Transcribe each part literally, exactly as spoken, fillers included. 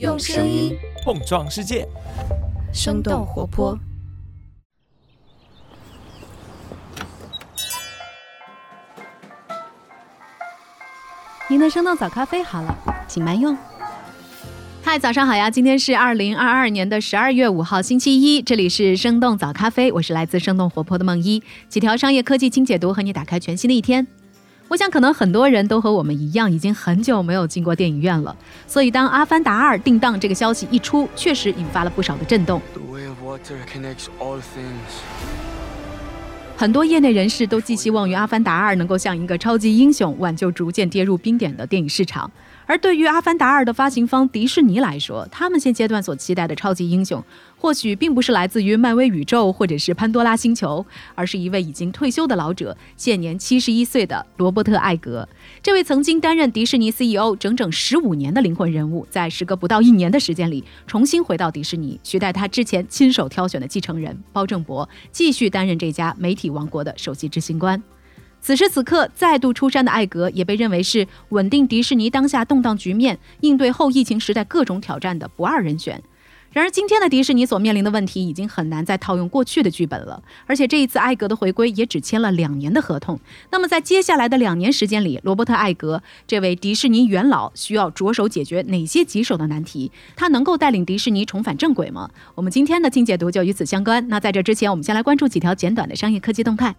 用声音碰撞世界，生动活泼。您的生动早咖啡好了，请慢用。嗨，早上好呀！今天是二零二二年的十二月五号，星期一，这里是生动早咖啡，我是来自生动活泼的Mengyi，几条商业科技轻解读，和你打开全新的一天。我想可能很多人都和我们一样，已经很久没有进过电影院了，所以当《阿凡达二》定档这个消息一出，确实引发了不少的震动。很多业内人士都寄希望于《阿凡达二》能够像一个超级英雄，挽救逐渐跌入冰点的电影市场。而对于《阿凡达二》的发行方迪士尼来说，他们现阶段所期待的超级英雄，或许并不是来自于漫威宇宙或者是潘多拉星球，而是一位已经退休的老者，现年七十一岁的罗伯特·艾格。这位曾经担任迪士尼 C E O 整整十五年的灵魂人物，在时隔不到一年的时间里，重新回到迪士尼，取代他之前亲手挑选的继承人包正博，继续担任这家媒体王国的首席执行官。此时此刻再度出山的艾格，也被认为是稳定迪士尼当下动荡局面、应对后疫情时代各种挑战的不二人选。然而今天的迪士尼所面临的问题已经很难再套用过去的剧本了，而且这一次艾格的回归也只签了两年的合同。那么在接下来的两年时间里，罗伯特·艾格这位迪士尼元老需要着手解决哪些棘手的难题？他能够带领迪士尼重返正轨吗？我们今天的轻解读就与此相关。那在这之前，我们先来关注几条简短的商业科技动态。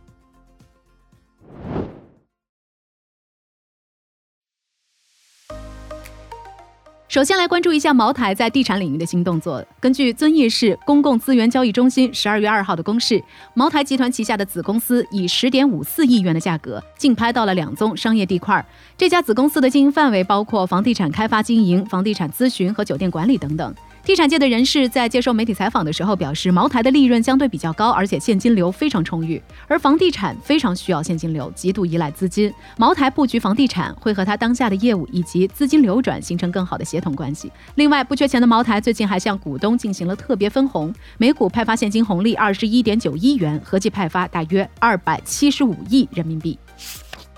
首先来关注一下茅台在地产领域的新动作。根据遵义市公共资源交易中心十二月二号的公示，茅台集团旗下的子公司以 十点五四亿元的价格竞拍到了两宗商业地块。这家子公司的经营范围包括房地产开发经营、房地产咨询和酒店管理等等。地产界的人士在接受媒体采访的时候表示，茅台的利润相对比较高，而且现金流非常充裕，而房地产非常需要现金流，极度依赖资金。茅台布局房地产会和它当下的业务以及资金流转形成更好的协同关系。另外，不缺钱的茅台最近还向股东进行了特别分红，每股派发现金红利 二十一点九一元，合计派发大约二百七十五亿人民币。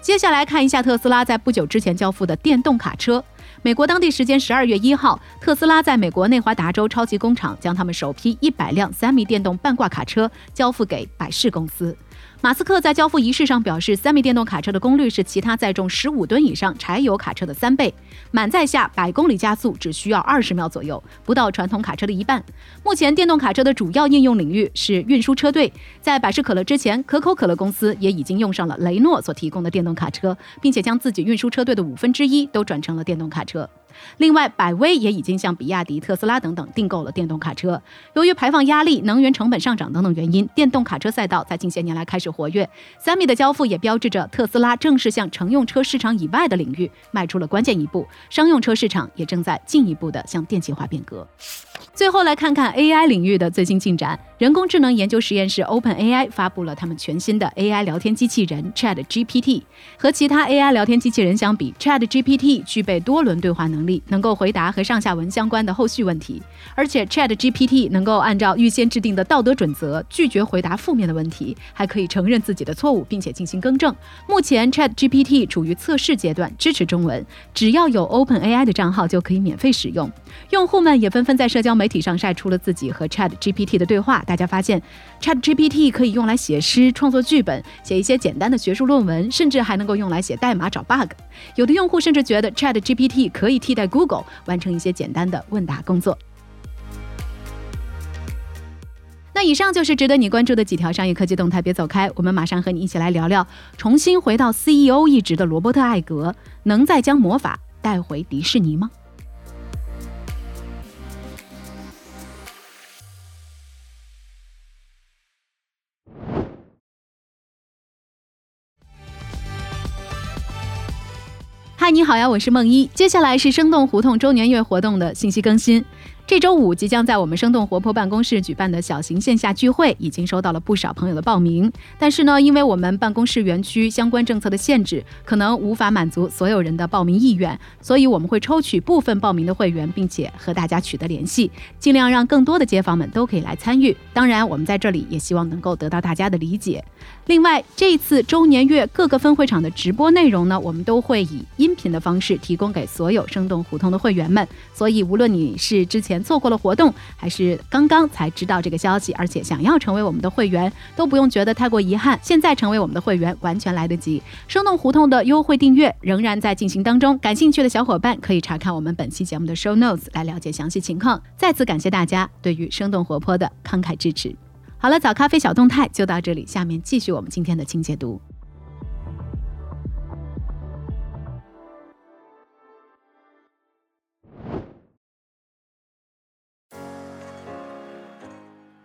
接下来看一下特斯拉在不久之前交付的电动卡车。美国当地时间十二月一号，特斯拉在美国内华达州超级工厂将他们首批一百辆 Semi 电动半挂卡车交付给百世公司。马斯克在交付仪式上表示 ，Semi 电动卡车的功率是其他载重十五吨以上柴油卡车的三倍，满载下百公里加速只需要二十秒左右，不到传统卡车的一半。目前，电动卡车的主要应用领域是运输车队。在百事可乐之前，可口可乐公司也已经用上了雷诺所提供的电动卡车，并且将自己运输车队的五分之一都转成了电动卡车。另外，百威也已经向比亚迪、特斯拉等等订购了电动卡车。由于排放压力、能源成本上涨等等原因，电动卡车赛道在近些年来开始活跃。Semi 的交付也标志着特斯拉正式向乘用车市场以外的领域迈出了关键一步，商用车市场也正在进一步的向电气化变革。最后来看看 A I 领域的最新进展。人工智能研究实验室 OpenAI 发布了他们全新的 A I 聊天机器人 ChatGPT。 和其他 A I 聊天机器人相比， ChatGPT 具备多轮对话能力，能够回答和上下文相关的后续问题，而且 ChatGPT 能够按照预先制定的道德准则拒绝回答负面的问题，还可以承认自己的错误并且进行更正。目前 ChatGPT 处于测试阶段，支持中文，只要有 OpenAI 的账号就可以免费使用。用户们也纷纷在社交媒体上晒出了自己和 ChatGPT 的对话。大家发现 ChatGPT 可以用来写诗、创作剧本、写一些简单的学术论文，甚至还能够用来写代码、找 bug。 有的用户甚至觉得 ChatGPT 可以替在 Google 完成一些简单的问答工作。那以上就是值得你关注的几条商业科技动态，别走开，我们马上和你一起来聊聊重新回到 C E O 一职的罗伯特·艾格能再将魔法带回迪士尼吗？嗨，你好呀，我是Mengyi。接下来是生动胡同周年月活动的信息更新。这周五即将在我们生动活泼办公室举办的小型线下聚会已经收到了不少朋友的报名，但是呢，因为我们办公室园区相关政策的限制，可能无法满足所有人的报名意愿，所以我们会抽取部分报名的会员，并且和大家取得联系，尽量让更多的街坊们都可以来参与。当然我们在这里也希望能够得到大家的理解。另外，这次周年月各个分会场的直播内容呢，我们都会以音频的方式提供给所有生动胡同的会员们，所以无论你是之前错过了活动，还是刚刚才知道这个消息，而且想要成为我们的会员，都不用觉得太过遗憾，现在成为我们的会员完全来得及。生动胡同的优惠订阅仍然在进行当中，感兴趣的小伙伴可以查看我们本期节目的 show notes 来了解详细情况。再次感谢大家对于生动活泼的慷慨支持。好了，早咖啡小动态就到这里，下面继续我们今天的清解读。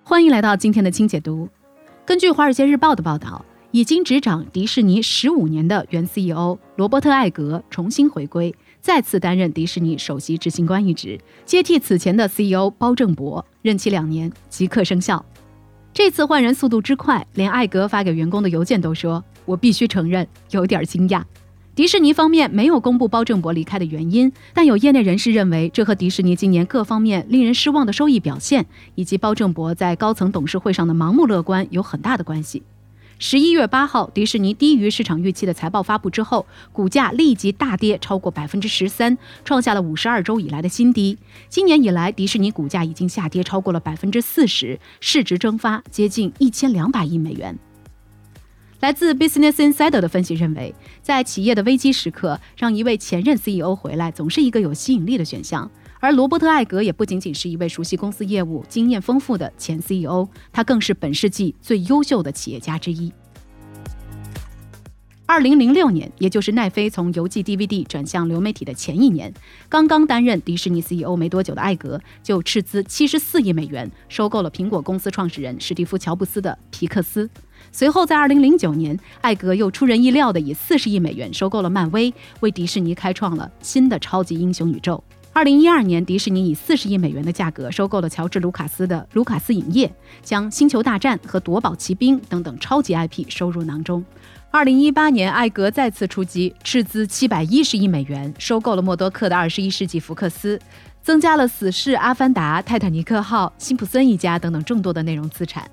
欢迎来到今天的清解读。根据《华尔街日报》的报道，已经执掌迪士尼十五年的原 C E O 罗伯特·艾格重新回归，再次担任迪士尼首席执行官一职，接替此前的 C E O 包正博，任期两年，即刻生效。这次换人速度之快，连艾格发给员工的邮件都说：“我必须承认，有点惊讶。”迪士尼方面没有公布包正博离开的原因，但有业内人士认为，这和迪士尼今年各方面令人失望的收益表现，以及包正博在高层董事会上的盲目乐观有很大的关系。十一月八号，迪士尼低于市场预期的财报发布之后，股价立即大跌超过 百分之十三， 创下了五十二周以来的新低。今年以来，迪士尼股价已经下跌超过了 百分之四十， 市值蒸发接近一千两百亿美元。来自 Business Insider 的分析认为，在企业的危机时刻，让一位前任 C E O 回来总是一个有吸引力的选项。而罗伯特·艾格也不仅仅是一位熟悉公司业务、经验丰富的前 C E O， 他更是本世纪最优秀的企业家之一。二零零六年，也就是奈飞从邮寄 D V D 转向流媒体的前一年，刚刚担任迪士尼 C E O 没多久的艾格就斥资七十四亿美元收购了苹果公司创始人史蒂夫·乔布斯的皮克斯。随后在二零零九年，艾格又出人意料地以四十亿美元收购了漫威，为迪士尼开创了新的超级英雄宇宙。二零一二年，迪士尼以四十亿美元的价格收购了乔治·卢卡斯的卢卡斯影业，将《星球大战》和《夺宝奇兵》等等超级 I P 收入囊中。二零一八年，艾格再次出击，斥资七百一十亿美元收购了默多克的二十一世纪福克斯，增加了《死侍》《阿凡达》《泰坦尼克号》《辛普森一家》等等众多的内容资产。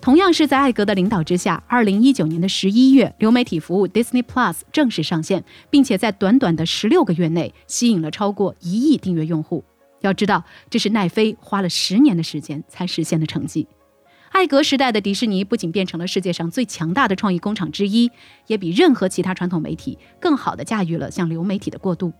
同样是在艾格的领导之下，二零一九年的十一月，流媒体服务 Disney Plus 正式上线，并且在短短的十六个月内吸引了超过一亿订阅用户。要知道，这是奈飞花了十年的时间才实现的成绩。艾格时代的迪士尼不仅变成了世界上最强大的创意工厂之一，也比任何其他传统媒体更好地驾驭了向流媒体的过渡。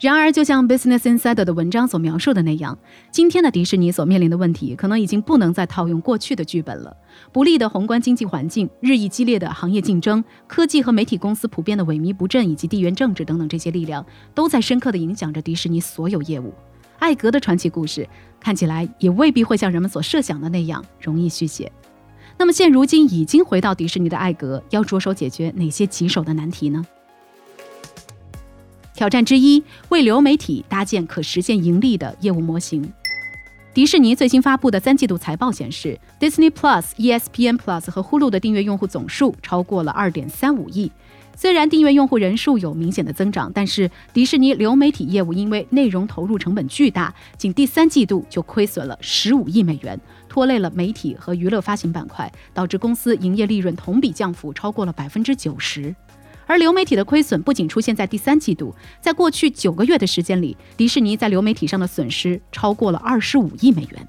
然而，就像 Business Insider 的文章所描述的那样，今天的迪士尼所面临的问题可能已经不能再套用过去的剧本了。不利的宏观经济环境、日益激烈的行业竞争、科技和媒体公司普遍的萎靡不振，以及地缘政治等等，这些力量都在深刻地影响着迪士尼所有业务。艾格的传奇故事看起来也未必会像人们所设想的那样容易续写。那么现如今已经回到迪士尼的艾格，要着手解决哪些棘手的难题呢？挑战之一，为流媒体搭建可实现盈利的业务模型。迪士尼最新发布的三季度财报显示， Disney Plus、E S P N Plus 和 Hulu 的订阅用户总数超过了 二点三五亿。虽然订阅用户人数有明显的增长，但是迪士尼流媒体业务因为内容投入成本巨大，仅第三季度就亏损了十五亿美元，拖累了媒体和娱乐发行板块，导致公司营业利润同比降幅超过了 百分之九十。而流媒体的亏损不仅出现在第三季度，在过去九个月的时间里，迪士尼在流媒体上的损失超过了二十五亿美元。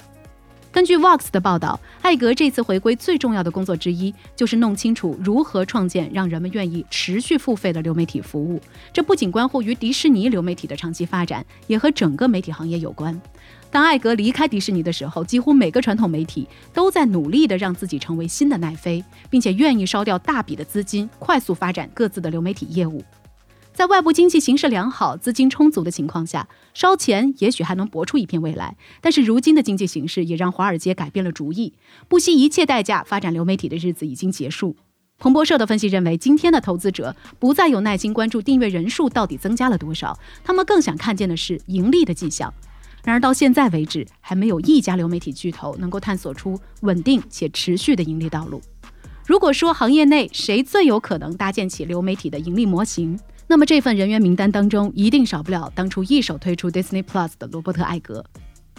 根据 Vox 的报道，艾格这次回归最重要的工作之一就是弄清楚如何创建让人们愿意持续付费的流媒体服务。这不仅关乎于迪士尼流媒体的长期发展，也和整个媒体行业有关。当艾格离开迪士尼的时候，几乎每个传统媒体都在努力地让自己成为新的奈飞，并且愿意烧掉大笔的资金，快速发展各自的流媒体业务。在外部经济形势良好、资金充足的情况下，烧钱也许还能搏出一片未来。但是如今的经济形势也让华尔街改变了主意，不惜一切代价发展流媒体的日子已经结束。彭博社的分析认为，今天的投资者不再有耐心关注订阅人数到底增加了多少，他们更想看见的是盈利的迹象。然而到现在为止，还没有一家流媒体巨头能够探索出稳定且持续的盈利道路。如果说行业内谁最有可能搭建起流媒体的盈利模型，那么这份人员名单当中一定少不了当初一手推出 Disney Plus 的罗伯特·艾格。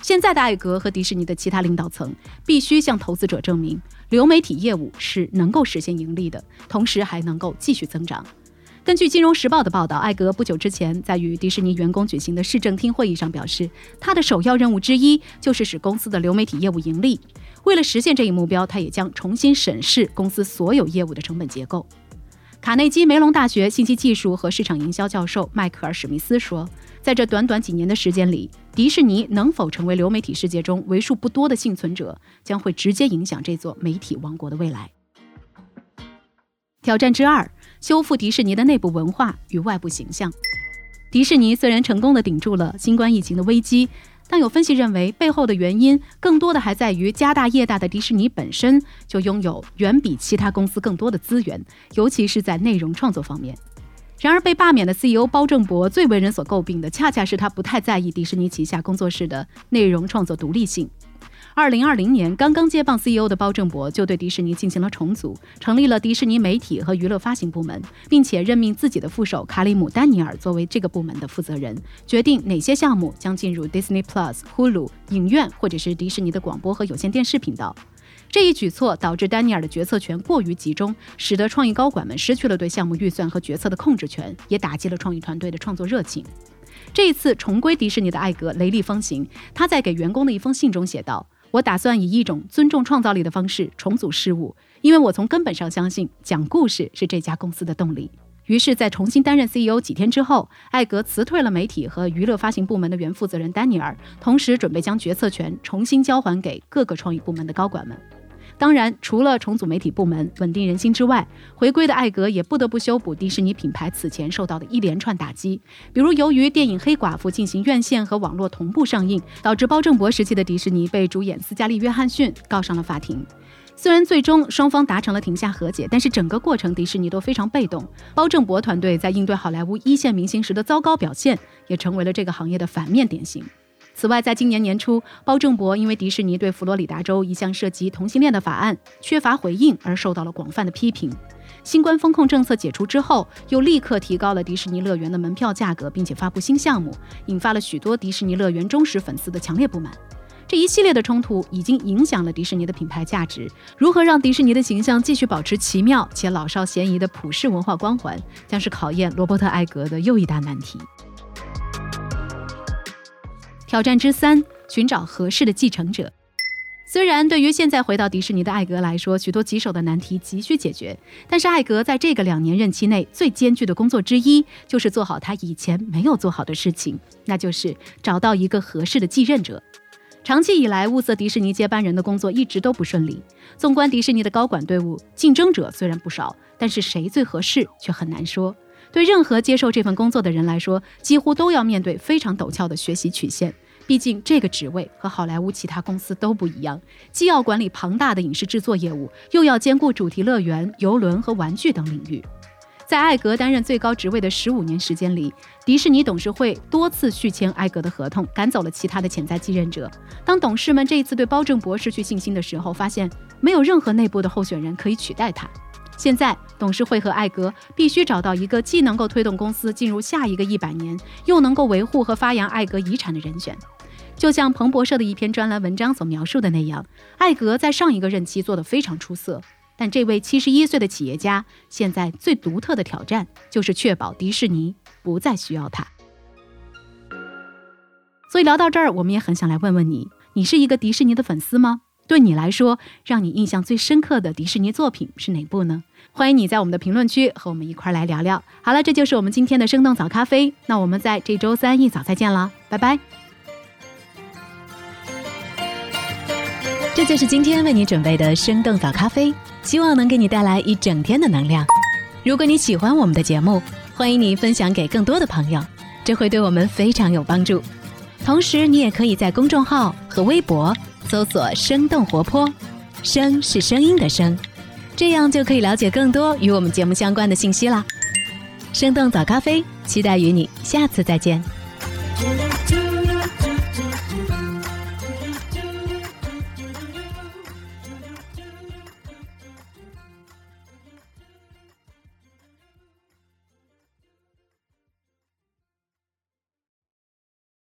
现在的艾格和迪士尼的其他领导层必须向投资者证明，流媒体业务是能够实现盈利的，同时还能够继续增长。根据《金融时报》的报道，艾格不久之前在与迪士尼员工举行的市政厅会议上表示，他的首要任务之一就是使公司的流媒体业务盈利。为了实现这一目标，他也将重新审视公司所有业务的成本结构。卡内基梅隆大学信息技术和市场营销教授迈克尔·史密斯说，在这短短几年的时间里，迪士尼能否成为流媒体世界中为数不多的幸存者，将会直接影响这座媒体王国的未来。挑战之二，修复迪士尼的内部文化与外部形象。迪士尼虽然成功地顶住了新冠疫情的危机，但有分析认为，背后的原因更多的还在于家大业大的迪士尼本身就拥有远比其他公司更多的资源，尤其是在内容创作方面。然而被罢免的 C E O 包正博最为人所诟病的，恰恰是他不太在意迪士尼旗下工作室的内容创作独立性。二零二零年刚刚接棒 C E O 的包正博就对迪士尼进行了重组，成立了迪士尼媒体和娱乐发行部门，并且任命自己的副手卡里姆·丹尼尔作为这个部门的负责人，决定哪些项目将进入 Disney Plus、Hulu、影院或者是迪士尼的广播和有线电视频道。这一举措导致丹尼尔的决策权过于集中，使得创意高管们失去了对项目预算和决策的控制权，也打击了创意团队的创作热情。这一次重归迪士尼的艾格雷厉风行，他在给员工的一封信中写道，我打算以一种尊重创造力的方式重组事务，因为我从根本上相信讲故事是这家公司的动力。于是在重新担任 C E O 几天之后，艾格辞退了媒体和娱乐发行部门的原负责人丹尼尔，同时准备将决策权重新交还给各个创意部门的高管们。当然，除了重组媒体部门稳定人心之外，回归的艾格也不得不修补迪士尼品牌此前受到的一连串打击，比如由于电影《黑寡妇》进行院线和网络同步上映，导致包正博时期的迪士尼被主演斯嘉丽·约翰逊告上了法庭。虽然最终双方达成了停下和解，但是整个过程迪士尼都非常被动。包正博团队在应对好莱坞一线明星时的糟糕表现，也成为了这个行业的反面典型。此外，在今年年初，包正博因为迪士尼对佛罗里达州一项涉及同性恋的法案缺乏回应而受到了广泛的批评。新冠风控政策解除之后，又立刻提高了迪士尼乐园的门票价格，并且发布新项目，引发了许多迪士尼乐园忠实粉丝的强烈不满。这一系列的冲突已经影响了迪士尼的品牌价值。如何让迪士尼的形象继续保持奇妙且老少咸宜的普世文化光环，将是考验罗伯特·艾格的又一大难题。挑战之三，寻找合适的继承者。虽然对于现在回到迪士尼的艾格来说，许多棘手的难题急需解决，但是艾格在这个两年任期内最艰巨的工作之一，就是做好他以前没有做好的事情，那就是找到一个合适的继任者。长期以来，物色迪士尼接班人的工作一直都不顺利。纵观迪士尼的高管队伍，竞争者虽然不少，但是谁最合适却很难说。对任何接受这份工作的人来说，几乎都要面对非常陡峭的学习曲线。毕竟这个职位和好莱坞其他公司都不一样，既要管理庞大的影视制作业务，又要兼顾主题乐园、游轮和玩具等领域。在艾格担任最高职位的十五年时间里，迪士尼董事会多次续签艾格的合同，赶走了其他的潜在继任者。当董事们这一次对包正博失去信心的时候，发现没有任何内部的候选人可以取代他。现在董事会和艾格必须找到一个既能够推动公司进入下一个一百年，又能够维护和发扬艾格遗产的人选。就像彭博社的一篇专栏文章所描述的那样，艾格在上一个任期做得非常出色，但这位七十一岁的企业家现在最独特的挑战，就是确保迪士尼不再需要他。所以聊到这儿，我们也很想来问问你，你是一个迪士尼的粉丝吗？对你来说，让你印象最深刻的迪士尼作品是哪部呢？欢迎你在我们的评论区和我们一块来聊聊。好了，这就是我们今天的生动早咖啡，那我们在这周三一早再见了，拜拜。这就是今天为你准备的生动早咖啡，希望能给你带来一整天的能量。如果你喜欢我们的节目，欢迎你分享给更多的朋友，这会对我们非常有帮助。同时你也可以在公众号和微博搜索生动活泼，声是声音的声，这样就可以了解更多与我们节目相关的信息啦。生动早咖啡，期待与你下次再见。